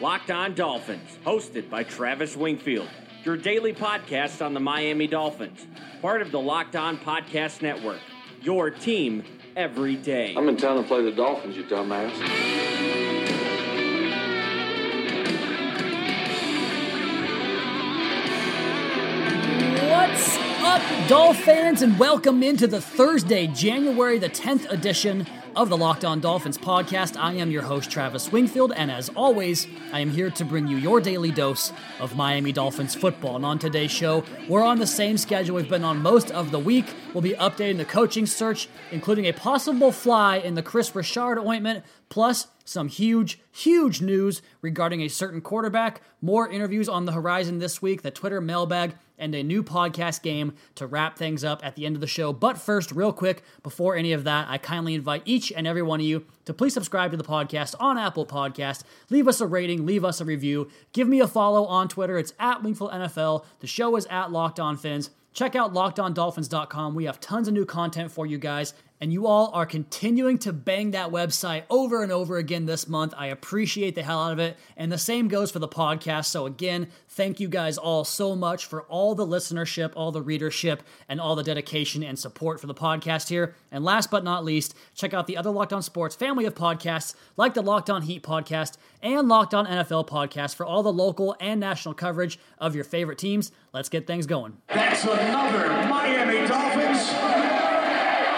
Locked On Dolphins, hosted by Travis Wingfield, your daily podcast on the Miami Dolphins, part of the Locked On Podcast Network, your team every day. I'm in town to play the Dolphins, you dumbass. What's up, Dolphin fans, and welcome into the Thursday, January the 10th edition of the Locked On Dolphins podcast. I am your host, Travis Wingfield, and as always, I am here to bring you your daily dose of Miami Dolphins football. And on today's show, we're on the same schedule we've been on most of the week. We'll be updating the coaching search, including a possible fly in the Kris Richard ointment, plus some huge news regarding a certain quarterback, more interviews on the horizon this week, the Twitter mailbag, and a new podcast game to wrap things up at the end of the show. But first, real quick, before any of that, I kindly invite each and every one of you to please subscribe to the podcast on Apple Podcasts. Leave us a rating, leave us a review. Give me a follow on Twitter. It's at WingfieldNFL. The show is at LockedOnFins. Check out LockedOnDolphins.com. We have tons of new content for you guys, and you all are continuing to bang that website over and over again this month. I appreciate the hell out of it, and the same goes for the podcast. So again, thank you guys all so much for all the listenership, all the readership, and all the dedication and support for the podcast here. And last but not least, check out the other Locked On Sports family of podcasts, like the Locked On Heat podcast and Locked On NFL podcast, for all the local and national coverage of your favorite teams. Let's get things going. That's another Miami Dolphins.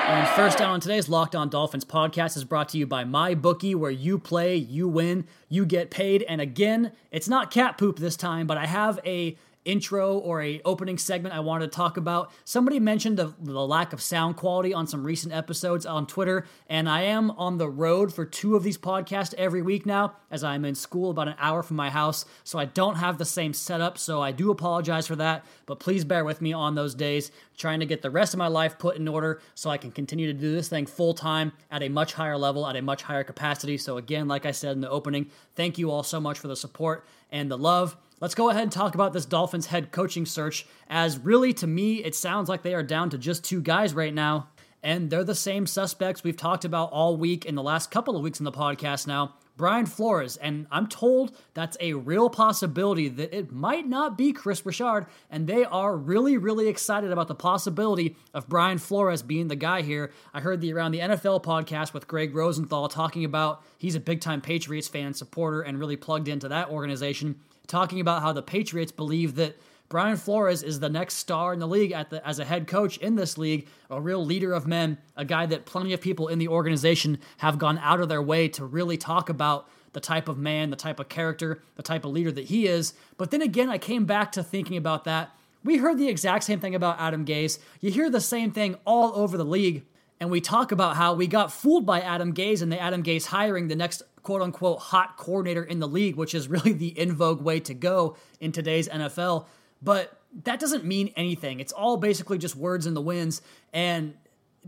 And first down on today's Locked On Dolphins podcast is brought to you by MyBookie, where you play, you win, you get paid. And again, it's not cat poop this time, but I have a intro or a opening segment I wanted to talk about. Somebody mentioned the lack of sound quality on some recent episodes on Twitter, and I am on the road for two of these podcasts every week now, as I'm in school about an hour from my house, so I don't have the same setup, so I do apologize for that, but please bear with me on those days, trying to get the rest of my life put in order so I can continue to do this thing full-time at a much higher level, at a much higher capacity. So again, like I said in the opening, thank you all so much for the support and the love. Let's go ahead and talk about this Dolphins head coaching search, as really, to me, it sounds like they are down to just two guys right now, and they're the same suspects we've talked about all week in the last couple of weeks in the podcast now. Brian Flores, and I'm told that's a real possibility that it might not be Kris Richard, and they are really, really excited about the possibility of Brian Flores being the guy here. I heard the Around the NFL podcast with Greg Rosenthal talking about, he's a big-time Patriots fan, supporter, and really plugged into that organization, talking about how the Patriots believe that Brian Flores is the next star in the league as a head coach in this league, a real leader of men, a guy that plenty of people in the organization have gone out of their way to really talk about the type of man, the type of character, the type of leader that he is. But then again, I came back to thinking about that. We heard the exact same thing about Adam Gase. You hear the same thing all over the league, and we talk about how we got fooled by Adam Gase and the Adam Gase hiring the next quote-unquote hot coordinator in the league, which is really the in vogue way to go in today's NFL. But that doesn't mean anything. It's all basically just words in the winds. And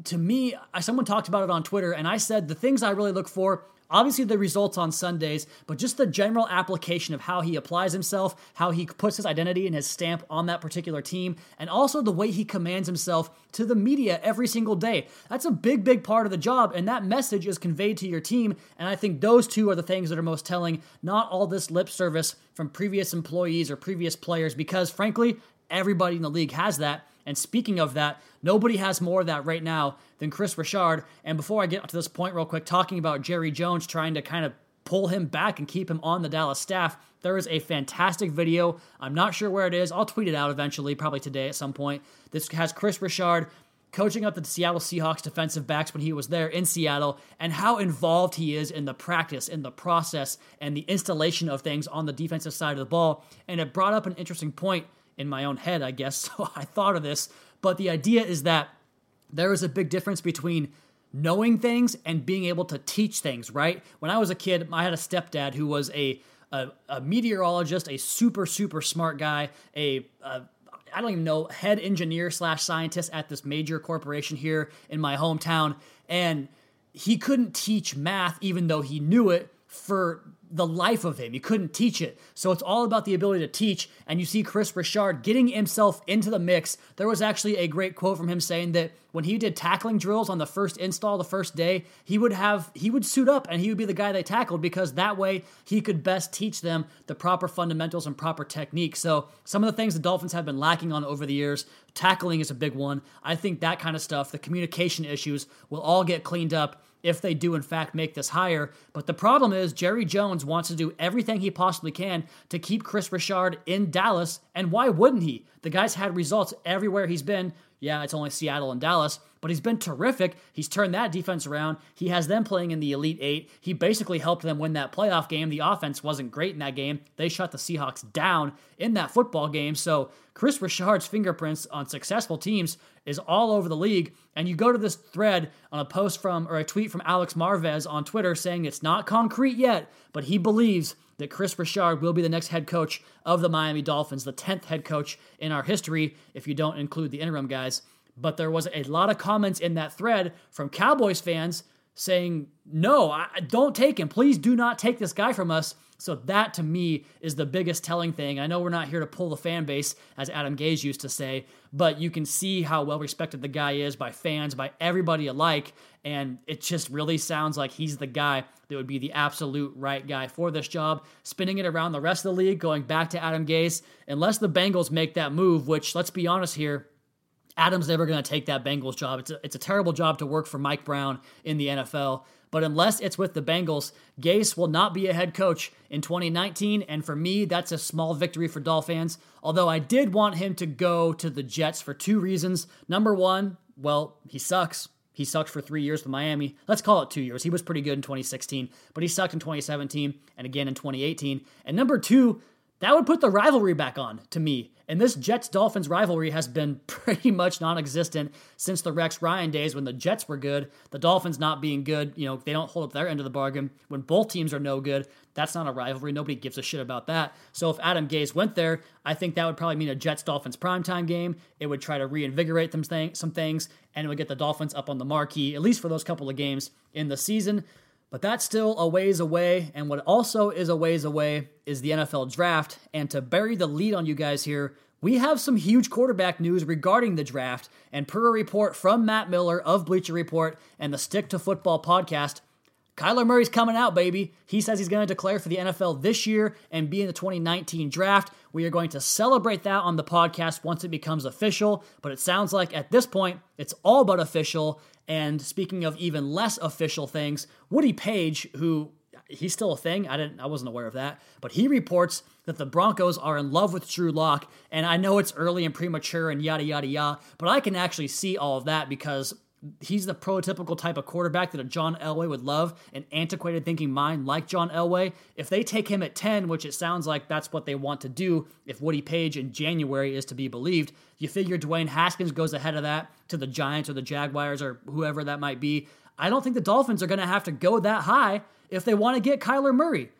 to me, someone talked about it on Twitter, and I said the things I really look for, obviously the results on Sundays, but just the general application of how he applies himself, how he puts his identity and his stamp on that particular team, and also the way he commands himself to the media every single day. That's a big, big part of the job, and that message is conveyed to your team, and I think those two are the things that are most telling, not all this lip service from previous employees or previous players, because frankly, everybody in the league has that. And speaking of that, nobody has more of that right now than Kris Richard. And before I get to this point real quick, talking about Jerry Jones trying to kind of pull him back and keep him on the Dallas staff, there is a fantastic video. I'm not sure where it is. I'll tweet it out eventually, probably today at some point. This has Kris Richard coaching up the Seattle Seahawks defensive backs when he was there in Seattle, and how involved he is in the practice, in the process, and the installation of things on the defensive side of the ball. And it brought up an interesting point in my own head, I guess, so I thought of this. But the idea is that there is a big difference between knowing things and being able to teach things, right? When I was a kid, I had a stepdad who was a meteorologist, a super smart guy, a I don't even know, head engineer slash scientist at this major corporation here in my hometown. And he couldn't teach math, even though he knew it for the life of him. He couldn't teach it. So it's all about the ability to teach. And you see Kris Richard getting himself into the mix. There was actually a great quote from him saying that when he did tackling drills on the first install, the first day, he would suit up and he would be the guy they tackled, because that way he could best teach them the proper fundamentals and proper technique. So some of the things the Dolphins have been lacking on over the years, tackling is a big one. I think that kind of stuff, the communication issues, will all get cleaned up if they do in fact make this hire. But the problem is Jerry Jones wants to do everything he possibly can to keep Kris Richard in Dallas, and why wouldn't he? The guy's had results everywhere he's been. Yeah, it's only Seattle and Dallas, but he's been terrific. He's turned that defense around. He has them playing in the Elite Eight. He basically helped them win that playoff game. The offense wasn't great in that game. They shut the Seahawks down in that football game. So Kris Richard's fingerprints on successful teams is all over the league. And you go to this thread on a post from, or a tweet from Alex Marvez on Twitter saying it's not concrete yet, but he believes that Kris Richard will be the next head coach of the Miami Dolphins, the 10th head coach in our history, if you don't include the interim guys. But there was a lot of comments in that thread from Cowboys fans saying, no, don't take him. Please do not take this guy from us. So that, to me, is the biggest telling thing. I know we're not here to pull the fan base, as Adam Gase used to say, but you can see how well-respected the guy is by fans, by everybody alike, and it just really sounds like he's the guy that would be the absolute right guy for this job. Spinning it around the rest of the league, going back to Adam Gase, unless the Bengals make that move, which, let's be honest here, Adam's never going to take that Bengals job. It's a terrible job to work for Mike Brown in the NFL. But unless it's with the Bengals, Gase will not be a head coach in 2019. And for me, that's a small victory for Dolphins fans. Although I did want him to go to the Jets for two reasons. Number one, well, he sucks. He sucked for 3 years with Miami. Let's call it 2 years. He was pretty good in 2016, but he sucked in 2017 and again in 2018. And number two, that would put the rivalry back on, to me. And this Jets-Dolphins rivalry has been pretty much non-existent since the Rex Ryan days, when the Jets were good. The Dolphins not being good, you know, they don't hold up their end of the bargain. When both teams are no good, that's not a rivalry. Nobody gives a shit about that. So if Adam Gase went there, I think that would probably mean a Jets-Dolphins primetime game. It would try to reinvigorate some things, and it would get the Dolphins up on the marquee, at least for those couple of games in the season. But that's still a ways away, and what also is a ways away is the NFL draft. And to bury the lead on you guys here, we have some huge quarterback news regarding the draft. And per a report from Matt Miller of Bleacher Report and the Stick to Football podcast, Kyler Murray's coming out, baby. He says he's going to declare for the NFL this year and be in the 2019 draft. We are going to celebrate that on the podcast once it becomes official, but it sounds like at this point, it's all but official. And speaking of even less official things, Woody Paige, who, he's still a thing. I wasn't aware of that, but he reports that the Broncos are in love with Drew Lock. And I know it's early and premature and yada, yada, yada, but I can actually see all of that, because he's the prototypical type of quarterback that a John Elway would love, an antiquated thinking mind like John Elway. If they take him at 10, which it sounds like that's what they want to do, if Woody Paige in January is to be believed, you figure Dwayne Haskins goes ahead of that to the Giants or the Jaguars or whoever that might be. I don't think the Dolphins are going to have to go that high if they want to get Kyler Murray.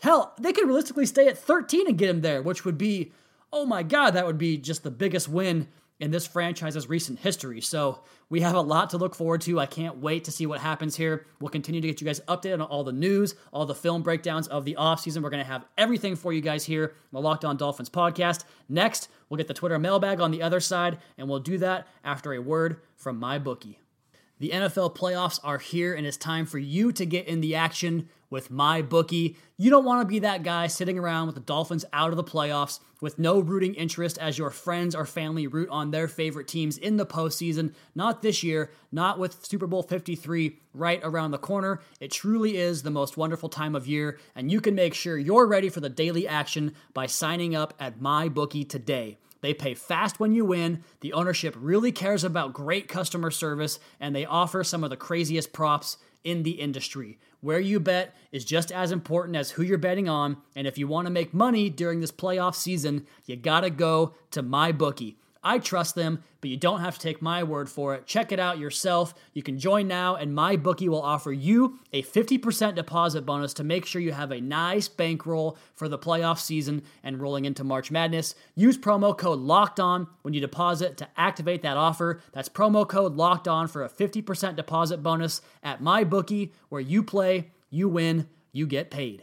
Hell, they could realistically stay at 13 and get him there, which would be, oh my God, that would be just the biggest win in this franchise's recent history. So we have a lot to look forward to. I can't wait to see what happens here. We'll continue to get you guys updated on all the news, all the film breakdowns of the offseason. We're going to have everything for you guys here on the Locked On Dolphins podcast. Next, we'll get the Twitter mailbag on the other side, and we'll do that after a word from my bookie. The NFL playoffs are here, and it's time for you to get in the action with my bookie. You don't want to be that guy sitting around with the Dolphins out of the playoffs with no rooting interest as your friends or family root on their favorite teams in the postseason. Not this year, not with Super Bowl 53 right around the corner. It truly is the most wonderful time of year, and you can make sure you're ready for the daily action by signing up at my bookie today. They pay fast when you win, the ownership really cares about great customer service, and they offer some of the craziest props in the industry. Where you bet is just as important as who you're betting on, and if you want to make money during this playoff season, you gotta go to MyBookie. I trust them, but you don't have to take my word for it. Check it out yourself. You can join now, and MyBookie will offer you a 50% deposit bonus to make sure you have a nice bankroll for the playoff season and rolling into March Madness. Use promo code LOCKEDON when you deposit to activate that offer. That's promo code LOCKEDON for a 50% deposit bonus at MyBookie, where you play, you win, you get paid.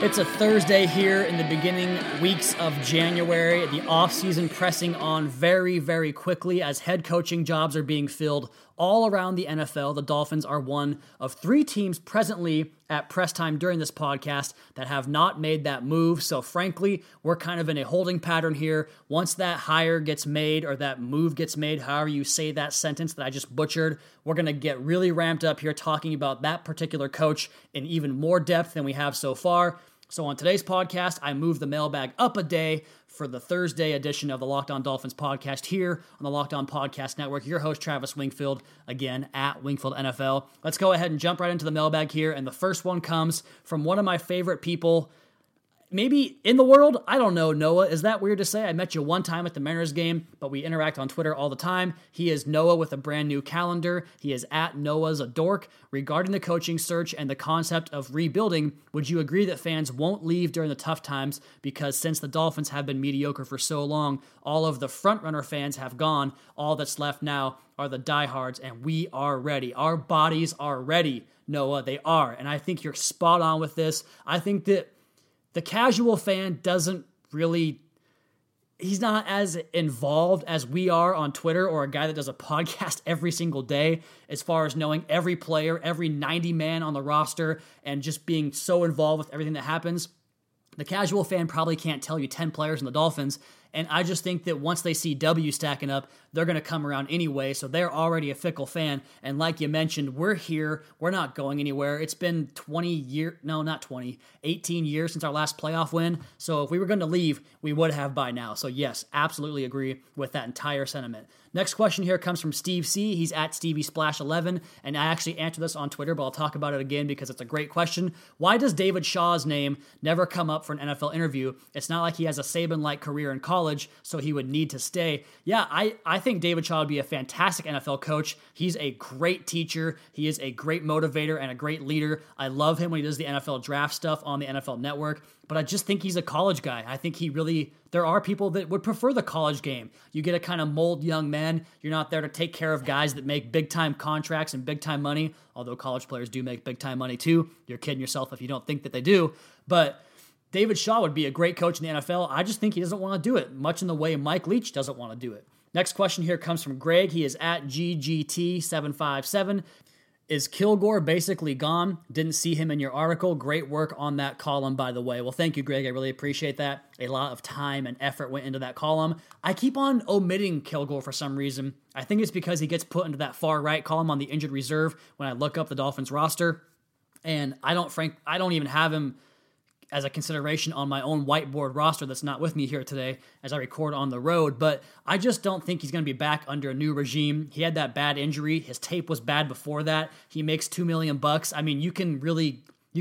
It's a Thursday here in the beginning weeks of January. The offseason pressing on very, very quickly as head coaching jobs are being filled all around the NFL. The Dolphins are one of three teams presently at press time during this podcast that have not made that move. So frankly, we're kind of in a holding pattern here. Once that hire gets made or that move gets made, however you say that sentence that I just butchered, we're going to get really ramped up here talking about that particular coach in even more depth than we have so far. So on today's podcast, I moved the mailbag up a day for the Thursday edition of the Locked On Dolphins podcast here on the Locked On Podcast Network. Your host, Travis Wingfield, again, at Wingfield NFL. Let's go ahead and jump right into the mailbag here. And the first one comes from one of my favorite people, maybe in the world. I don't know, Noah. Is that weird to say? I met you one time at the Mariners game, but we interact on Twitter all the time. He is Noah with a brand new calendar. He is at Noah's a dork. Regarding the coaching search and the concept of rebuilding, would you agree that fans won't leave during the tough times? Because since the Dolphins have been mediocre for so long, all of the frontrunner fans have gone. All that's left now are the diehards, and we are ready. Our bodies are ready, Noah. They are. And I think you're spot on with this. I think that the casual fan doesn't really, he's not as involved as we are on Twitter or a guy that does a podcast every single day as far as knowing every player, every 90 man on the roster, and just being so involved with everything that happens. The casual fan probably can't tell you 10 players in the Dolphins. And I just think that once they see W stacking up, they're going to come around anyway. So they're already a fickle fan. And like you mentioned, we're here. We're not going anywhere. It's been 18 years since our last playoff win. So if we were going to leave, we would have by now. So yes, absolutely agree with that entire sentiment. Next question here comes from Steve C. He's at StevieSplash11. And I actually answered this on Twitter, but I'll talk about it again because it's a great question. Why does David Shaw's name never come up for an NFL interview? It's not like he has a Saban-like career in college, so he would need to stay. Yeah, I think David Shaw would be a fantastic NFL coach. He's a great teacher. He is a great motivator and a great leader. I love him when he does the NFL draft stuff on the NFL Network, but I just think he's a college guy. I think he really... There are people that would prefer the college game. You get to kind of mold young men. You're not there to take care of guys that make big-time contracts and big-time money, although college players do make big-time money too. You're kidding yourself if you don't think that they do. But David Shaw would be a great coach in the NFL. I just think he doesn't want to do it, much in the way Mike Leach doesn't want to do it. Next question here comes from Greg. He is at GGT757. Is Kilgore basically gone? Didn't see him in your article. Great work on that column, by the way. Well, thank you, Greg. I really appreciate that. A lot of time and effort went into that column. I keep on omitting Kilgore for some reason. I think it's because he gets put into that far right column on the injured reserve when I look up the Dolphins roster. And I don't even have him as a consideration on my own whiteboard roster that's not with me here today as I record on the road, but I just don't think he's going to be back under a new regime. He had that bad injury. His tape was bad before that. He makes $2 million. I mean, you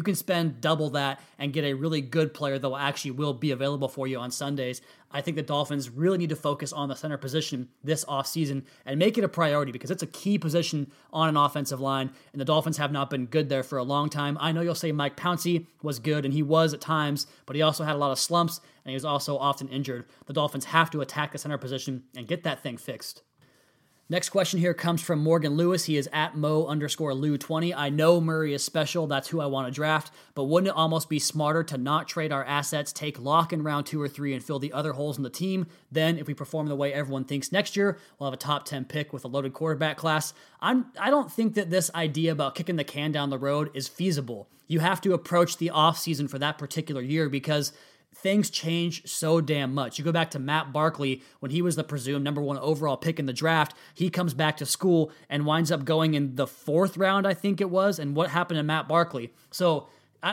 can spend double that and get a really good player that will be available for you on Sundays. I think the Dolphins really need to focus on the center position this offseason and make it a priority because it's a key position on an offensive line, and the Dolphins have not been good there for a long time. I know you'll say Mike Pouncey was good, and he was at times, but he also had a lot of slumps, and he was also often injured. The Dolphins have to attack the center position and get that thing fixed. Next question here comes from Morgan Lewis. He is at Mo_Lou20. I know Murray is special. That's who I want to draft. But wouldn't it almost be smarter to not trade our assets, take Lock in round 2 or 3, and fill the other holes in the team? Then, if we perform the way everyone thinks next year, we'll have a top 10 pick with a loaded quarterback class. I don't think that this idea about kicking the can down the road is feasible. You have to approach the offseason for that particular year because things change so damn much. You go back to Matt Barkley when he was the presumed #1 overall pick in the draft. He comes back to school and winds up going in the 4th round, I think it was. And what happened to Matt Barkley? So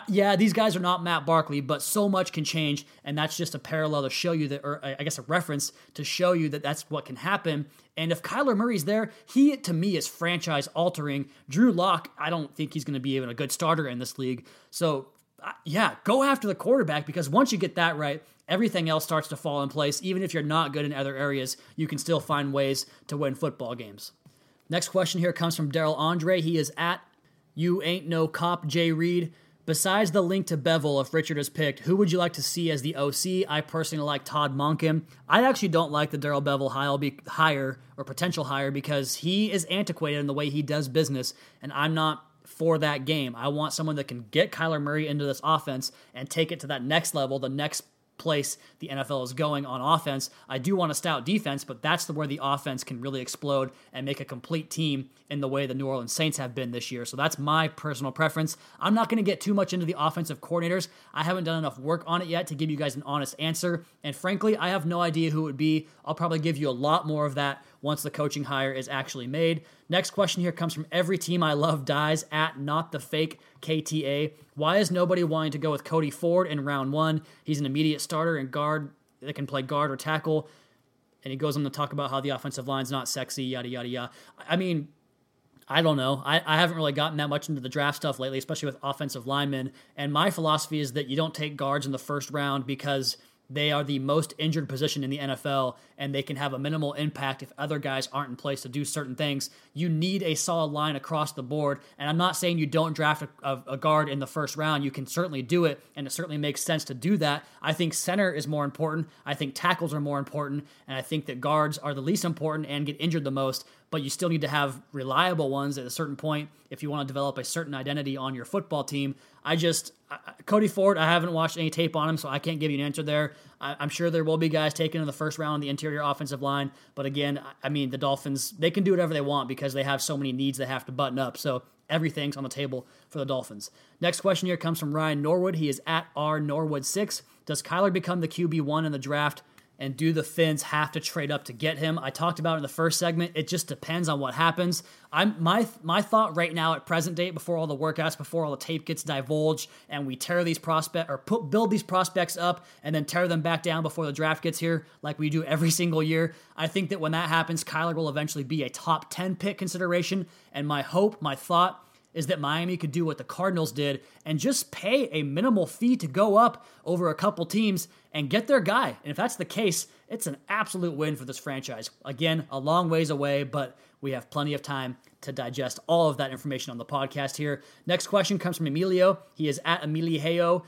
yeah, these guys are not Matt Barkley, but so much can change. And that's just a parallel to show you that, or I guess a reference to show you that that's what can happen. And if Kyler Murray's there, he, to me, is franchise altering. Drew Lock, I don't think he's going to be even a good starter in this league. So yeah, go after the quarterback, because once you get that right, everything else starts to fall in place. Even if you're not good in other areas, you can still find ways to win football games. Next question here comes from Daryl Andre. He is at You Ain't No Cop J Reed. Besides the link to Bevel, if Richard is picked, who would you like to see as the OC? I personally like Todd Monken. I actually don't like the Daryl Bevel hire or potential hire because he is antiquated in the way he does business, and I'm not for that game. I want someone that can get Kyler Murray into this offense and take it to that next level, the next place the NFL is going on offense. I do want a stout defense, but that's where the offense can really explode and make a complete team in the way the New Orleans Saints have been this year. So that's my personal preference. I'm not going to get too much into the offensive coordinators. I haven't done enough work on it yet to give you guys an honest answer. And frankly, I have no idea who it would be. I'll probably give you a lot more of that once the coaching hire is actually made. Next question here comes from Every Team I Love Dies at Not The Fake KTA. Why is nobody wanting to go with Cody Ford in round 1? He's an immediate starter and guard that can play guard or tackle. And he goes on to talk about how the offensive line's not sexy, yada, yada, yada. I mean, I don't know. I haven't really gotten that much into the draft stuff lately, especially with offensive linemen. And my philosophy is that you don't take guards in the 1st round because they are the most injured position in the NFL, and they can have a minimal impact if other guys aren't in place to do certain things. You need a solid line across the board, and I'm not saying you don't draft a guard in the 1st round. You can certainly do it, and it certainly makes sense to do that. I think center is more important. I think tackles are more important, and I think that guards are the least important and get injured the most, but you still need to have reliable ones at a certain point if you want to develop a certain identity on your football team. Cody Ford, I haven't watched any tape on him, so I can't give you an answer there. I'm sure there will be guys taken in the 1st round, the interior offensive line. But again, I mean, the Dolphins, they can do whatever they want because they have so many needs they have to button up. So everything's on the table for the Dolphins. Next question here comes from Ryan Norwood. He is at rnorwood6. Does Kyler become the QB1 in the draft? And do the Finns have to trade up to get him? I talked about it in the 1st segment. It just depends on what happens. My thought right now at present date, before all the workouts, before all the tape gets divulged, and we tear these prospects or build these prospects up and then tear them back down before the draft gets here, like we do every single year. I think that when that happens, Kyler will eventually be a top 10 pick consideration. And my hope, my thought, is that Miami could do what the Cardinals did and just pay a minimal fee to go up over a couple teams and get their guy. And if that's the case, it's an absolute win for this franchise. Again, a long ways away, but we have plenty of time to digest all of that information on the podcast here. Next question comes from Emilio. He is at Emilio,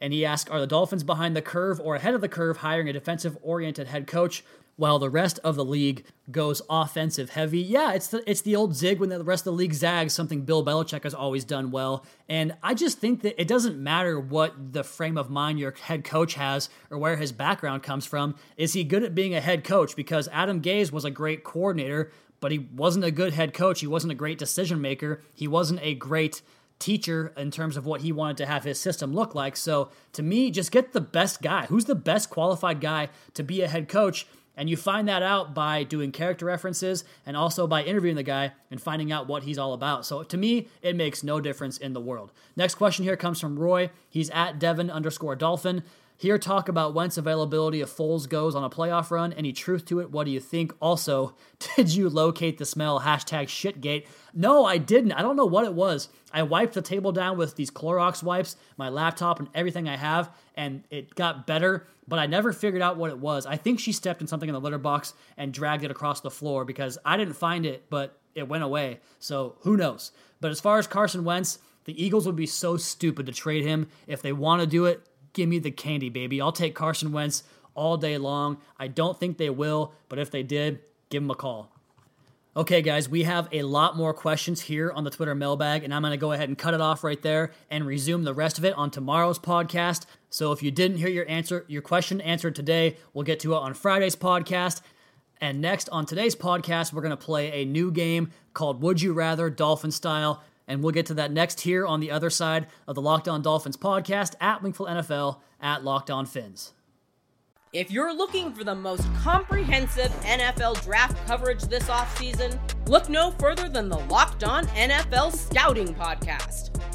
and he asks, are the Dolphins behind the curve or ahead of the curve hiring a defensive-oriented head coach while the rest of the league goes offensive heavy? Yeah, it's the old zig when the rest of the league zags, something Bill Belichick has always done well. And I just think that it doesn't matter what the frame of mind your head coach has or where his background comes from. Is he good at being a head coach? Because Adam Gase was a great coordinator, but he wasn't a good head coach. He wasn't a great decision maker. He wasn't a great teacher in terms of what he wanted to have his system look like. So to me, just get the best guy. Who's the best qualified guy to be a head coach? And you find that out by doing character references and also by interviewing the guy and finding out what he's all about. So to me, it makes no difference in the world. Next question here comes from Roy. He's at Devin_Dolphin. Here, talk about Wentz availability if Foles goes on a playoff run. Any truth to it? What do you think? Also, did you locate the smell? #shitgate. No, I didn't. I don't know what it was. I wiped the table down with these Clorox wipes, my laptop, and everything I have, and it got better, but I never figured out what it was. I think she stepped in something in the litter box and dragged it across the floor because I didn't find it, but it went away. So who knows? But as far as Carson Wentz, the Eagles would be so stupid to trade him. If they want to do it, give me the candy, baby. I'll take Carson Wentz all day long. I don't think they will, but if they did, give him a call. Okay, guys, we have a lot more questions here on the Twitter mailbag, and I'm going to go ahead and cut it off right there and resume the rest of it on tomorrow's podcast. So if you didn't hear your question answered today, we'll get to it on Friday's podcast. And next on today's podcast, we're going to play a new game called Would You Rather, Dolphin Style, and we'll get to that next here on the other side of the Locked On Dolphins podcast at Wingfield NFL at Locked On Fins. If you're looking for the most comprehensive NFL draft coverage this offseason, look no further than the Locked On NFL Scouting Podcast.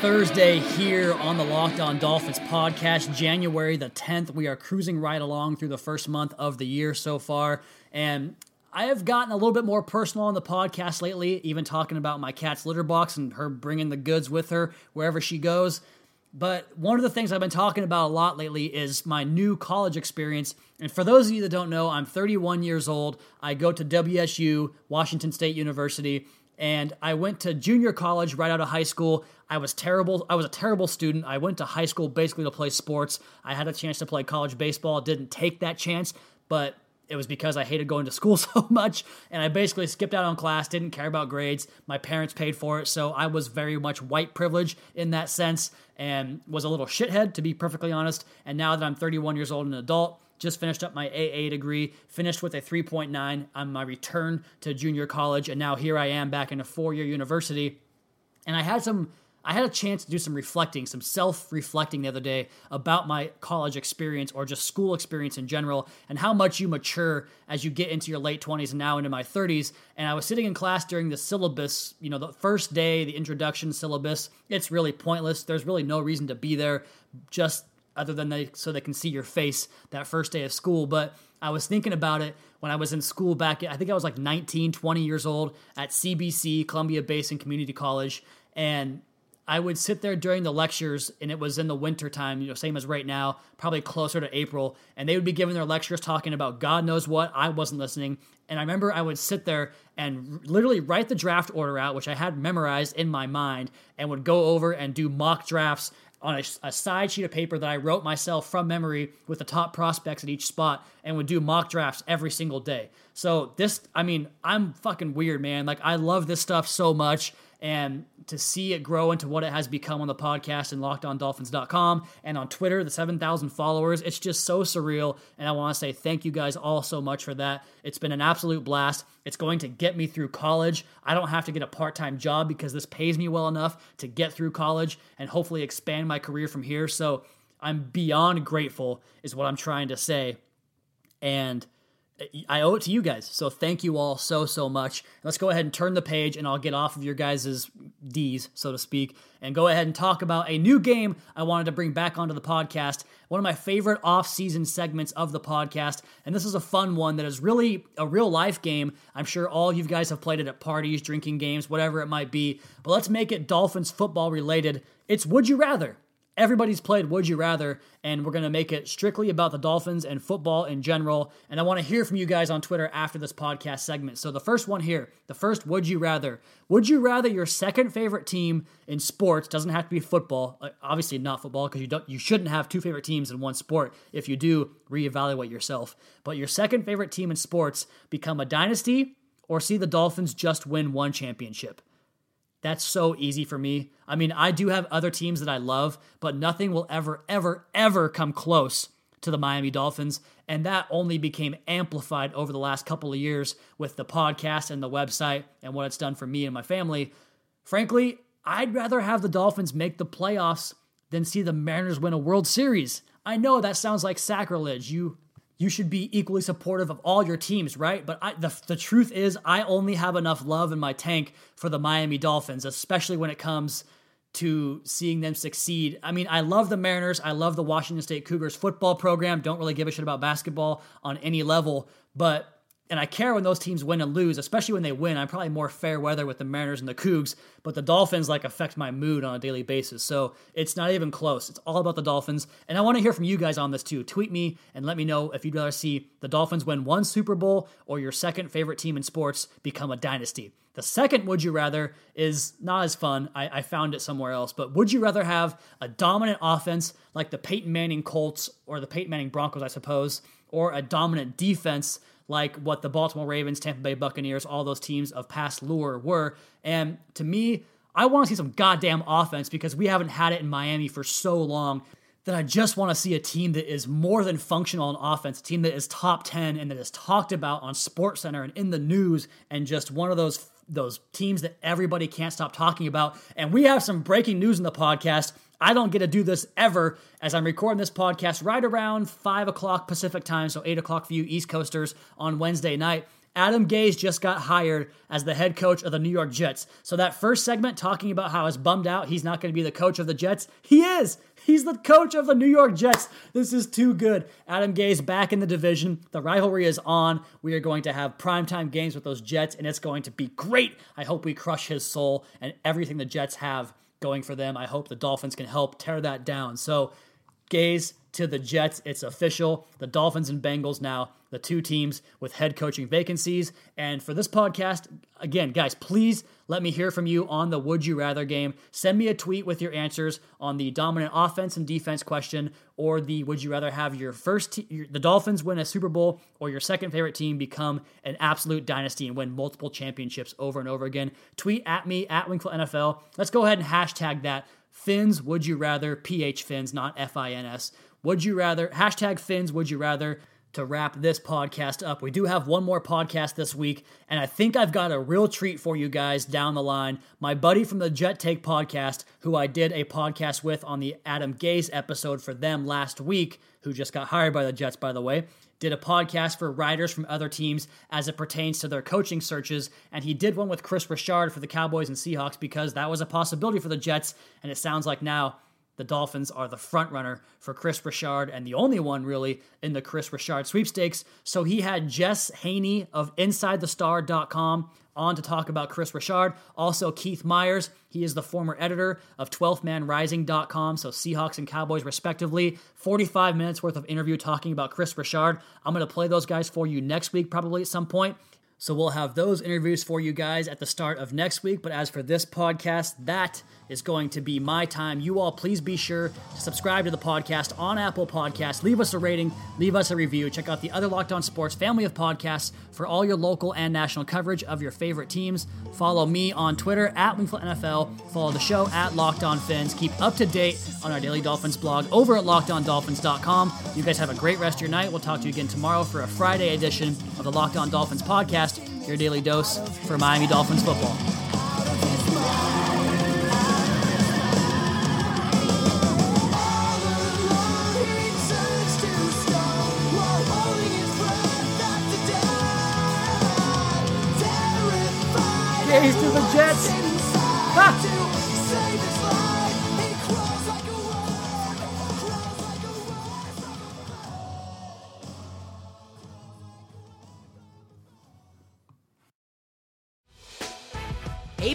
Thursday here on the Locked On Dolphins podcast, January the 10th. We are cruising right along through the first month of the year so far, and I have gotten a little bit more personal on the podcast lately, even talking about my cat's litter box and her bringing the goods with her wherever she goes. But one of the things I've been talking about a lot lately is my new college experience. And for those of you that don't know, I'm 31 years old. I go to WSU, Washington State University, and I went to junior college right out of high school. I was terrible. I was a terrible student. I went to high school basically to play sports. I had a chance to play college baseball. Didn't take that chance, but it was because I hated going to school so much, and I basically skipped out on class, didn't care about grades. My parents paid for it, so I was very much white privilege in that sense and was a little shithead, to be perfectly honest. And now that I'm 31 years old and an adult, just finished up my AA degree, finished with a 3.9 on my return to junior college, and now here I am back in a four-year university. And I had a chance to do some reflecting, some self-reflecting the other day about my college experience or just school experience in general and how much you mature as you get into your late 20s and now into my 30s. And I was sitting in class during the syllabus, the first day, the introduction syllabus. It's really pointless. There's really no reason to be there just other than so they can see your face that first day of school. But I was thinking about it when I was in school back, I think I was like 19, 20 years old at CBC, Columbia Basin Community College, and I would sit there during the lectures, and it was in the wintertime, same as right now, probably closer to April, and they would be giving their lectures talking about God knows what. I wasn't listening, and I remember I would sit there and literally write the draft order out, which I had memorized in my mind, and would go over and do mock drafts on a side sheet of paper that I wrote myself from memory with the top prospects at each spot, and would do mock drafts every single day. So I'm fucking weird, man. Like, I love this stuff so much. And to see it grow into what it has become on the podcast and LockedOnDolphins.com and on Twitter, the 7,000 followers, it's just so surreal. And I want to say thank you guys all so much for that. It's been an absolute blast. It's going to get me through college. I don't have to get a part-time job because this pays me well enough to get through college and hopefully expand my career from here. So I'm beyond grateful is what I'm trying to say. And I owe it to you guys, so thank you all so, so much. Let's go ahead and turn the page, and I'll get off of your guys' D's, so to speak, and go ahead and talk about a new game I wanted to bring back onto the podcast, one of my favorite off-season segments of the podcast, and this is a fun one that is really a real-life game. I'm sure all you guys have played it at parties, drinking games, whatever it might be, but let's make it Dolphins football-related. It's Would You Rather. Everybody's played Would You Rather, and we're going to make it strictly about the Dolphins and football in general, and I want to hear from you guys on Twitter after this podcast segment. So the first one here, the first Would You Rather. Would you rather your second favorite team in sports, doesn't have to be football, obviously not football because you shouldn't have two favorite teams in one sport. If you do, reevaluate yourself. But your second favorite team in sports become a dynasty or see the Dolphins just win one championship. That's so easy for me. I mean, I do have other teams that I love, but nothing will ever, ever, ever come close to the Miami Dolphins. And that only became amplified over the last couple of years with the podcast and the website and what it's done for me and my family. Frankly, I'd rather have the Dolphins make the playoffs than see the Mariners win a World Series. I know that sounds like sacrilege. You should be equally supportive of all your teams, right? But the truth is, I only have enough love in my tank for the Miami Dolphins, especially when it comes to seeing them succeed. I mean, I love the Mariners. I love the Washington State Cougars football program. Don't really give a shit about basketball on any level, and I care when those teams win and lose, especially when they win. I'm probably more fair weather with the Mariners and the Cougs, but the Dolphins affect my mood on a daily basis. So it's not even close. It's all about the Dolphins. And I want to hear from you guys on this too. Tweet me and let me know if you'd rather see the Dolphins win one Super Bowl or your second favorite team in sports become a dynasty. The second would you rather is not as fun. I found it somewhere else, but would you rather have a dominant offense like the Peyton Manning Colts or the Peyton Manning Broncos, I suppose, or a dominant defense like what the Baltimore Ravens, Tampa Bay Buccaneers, all those teams of past lore were. And to me, I want to see some goddamn offense because we haven't had it in Miami for so long that I just want to see a team that is more than functional in offense, a team that is top 10 and that is talked about on SportsCenter and in the news and just one of those teams that everybody can't stop talking about. And we have some breaking news in the podcast. I don't get to do this ever as I'm recording this podcast right around 5 o'clock Pacific time, so 8 o'clock for you East Coasters on Wednesday night. Adam Gase just got hired as the head coach of the New York Jets. So that first segment talking about how I was bummed out he's not going to be the coach of the Jets, he is! He's the coach of the New York Jets. This is too good. Adam Gase back in the division. The rivalry is on. We are going to have primetime games with those Jets, and it's going to be great. I hope we crush his soul and everything the Jets have going for them. I hope the Dolphins can help tear that down. So Gase to the Jets. It's official. The Dolphins and Bengals now, the two teams with head coaching vacancies. And for this podcast, again, guys, please let me hear from you on the Would You Rather game. Send me a tweet with your answers on the dominant offense and defense question, or the Would You Rather have your first the Dolphins win a Super Bowl or your second favorite team become an absolute dynasty and win multiple championships over and over again. Tweet at me, at WingfieldNFL. Let's go ahead and hashtag that. Fins, Would You Rather, PH Fins, not FINS. Would you rather, hashtag Fins, would you rather, to wrap this podcast up. We do have one more podcast this week, and I think I've got a real treat for you guys down the line. My buddy from the Jet Take podcast, who I did a podcast with on the Adam Gase episode for them last week, who just got hired by the Jets, by the way, did a podcast for writers from other teams as it pertains to their coaching searches, and he did one with Kris Richard for the Cowboys and Seahawks because that was a possibility for the Jets, and it sounds like now the Dolphins are the front runner for Kris Richard and the only one really in the Kris Richard sweepstakes. So he had Jess Haney of InsideTheStar.com on to talk about Kris Richard. Also Keith Myers, he is the former editor of 12thManRising.com, so Seahawks and Cowboys respectively. 45 minutes worth of interview talking about Kris Richard. I'm going to play those guys for you next week probably at some point. So we'll have those interviews for you guys at the start of next week. But as for this podcast, that is going to be my time. You all, please be sure to subscribe to the podcast on Apple Podcasts. Leave us a rating. Leave us a review. Check out the other Locked On Sports family of podcasts for all your local and national coverage of your favorite teams. Follow me on Twitter at WingfieldNFL. Follow the show at Locked On Fins. Keep up to date on our Daily Dolphins blog over at LockedOnDolphins.com. You guys have a great rest of your night. We'll talk to you again tomorrow for a Friday edition of the Locked On Dolphins podcast. Your daily dose for Miami Dolphins football. Gaze to the Jets. Ha! Hey,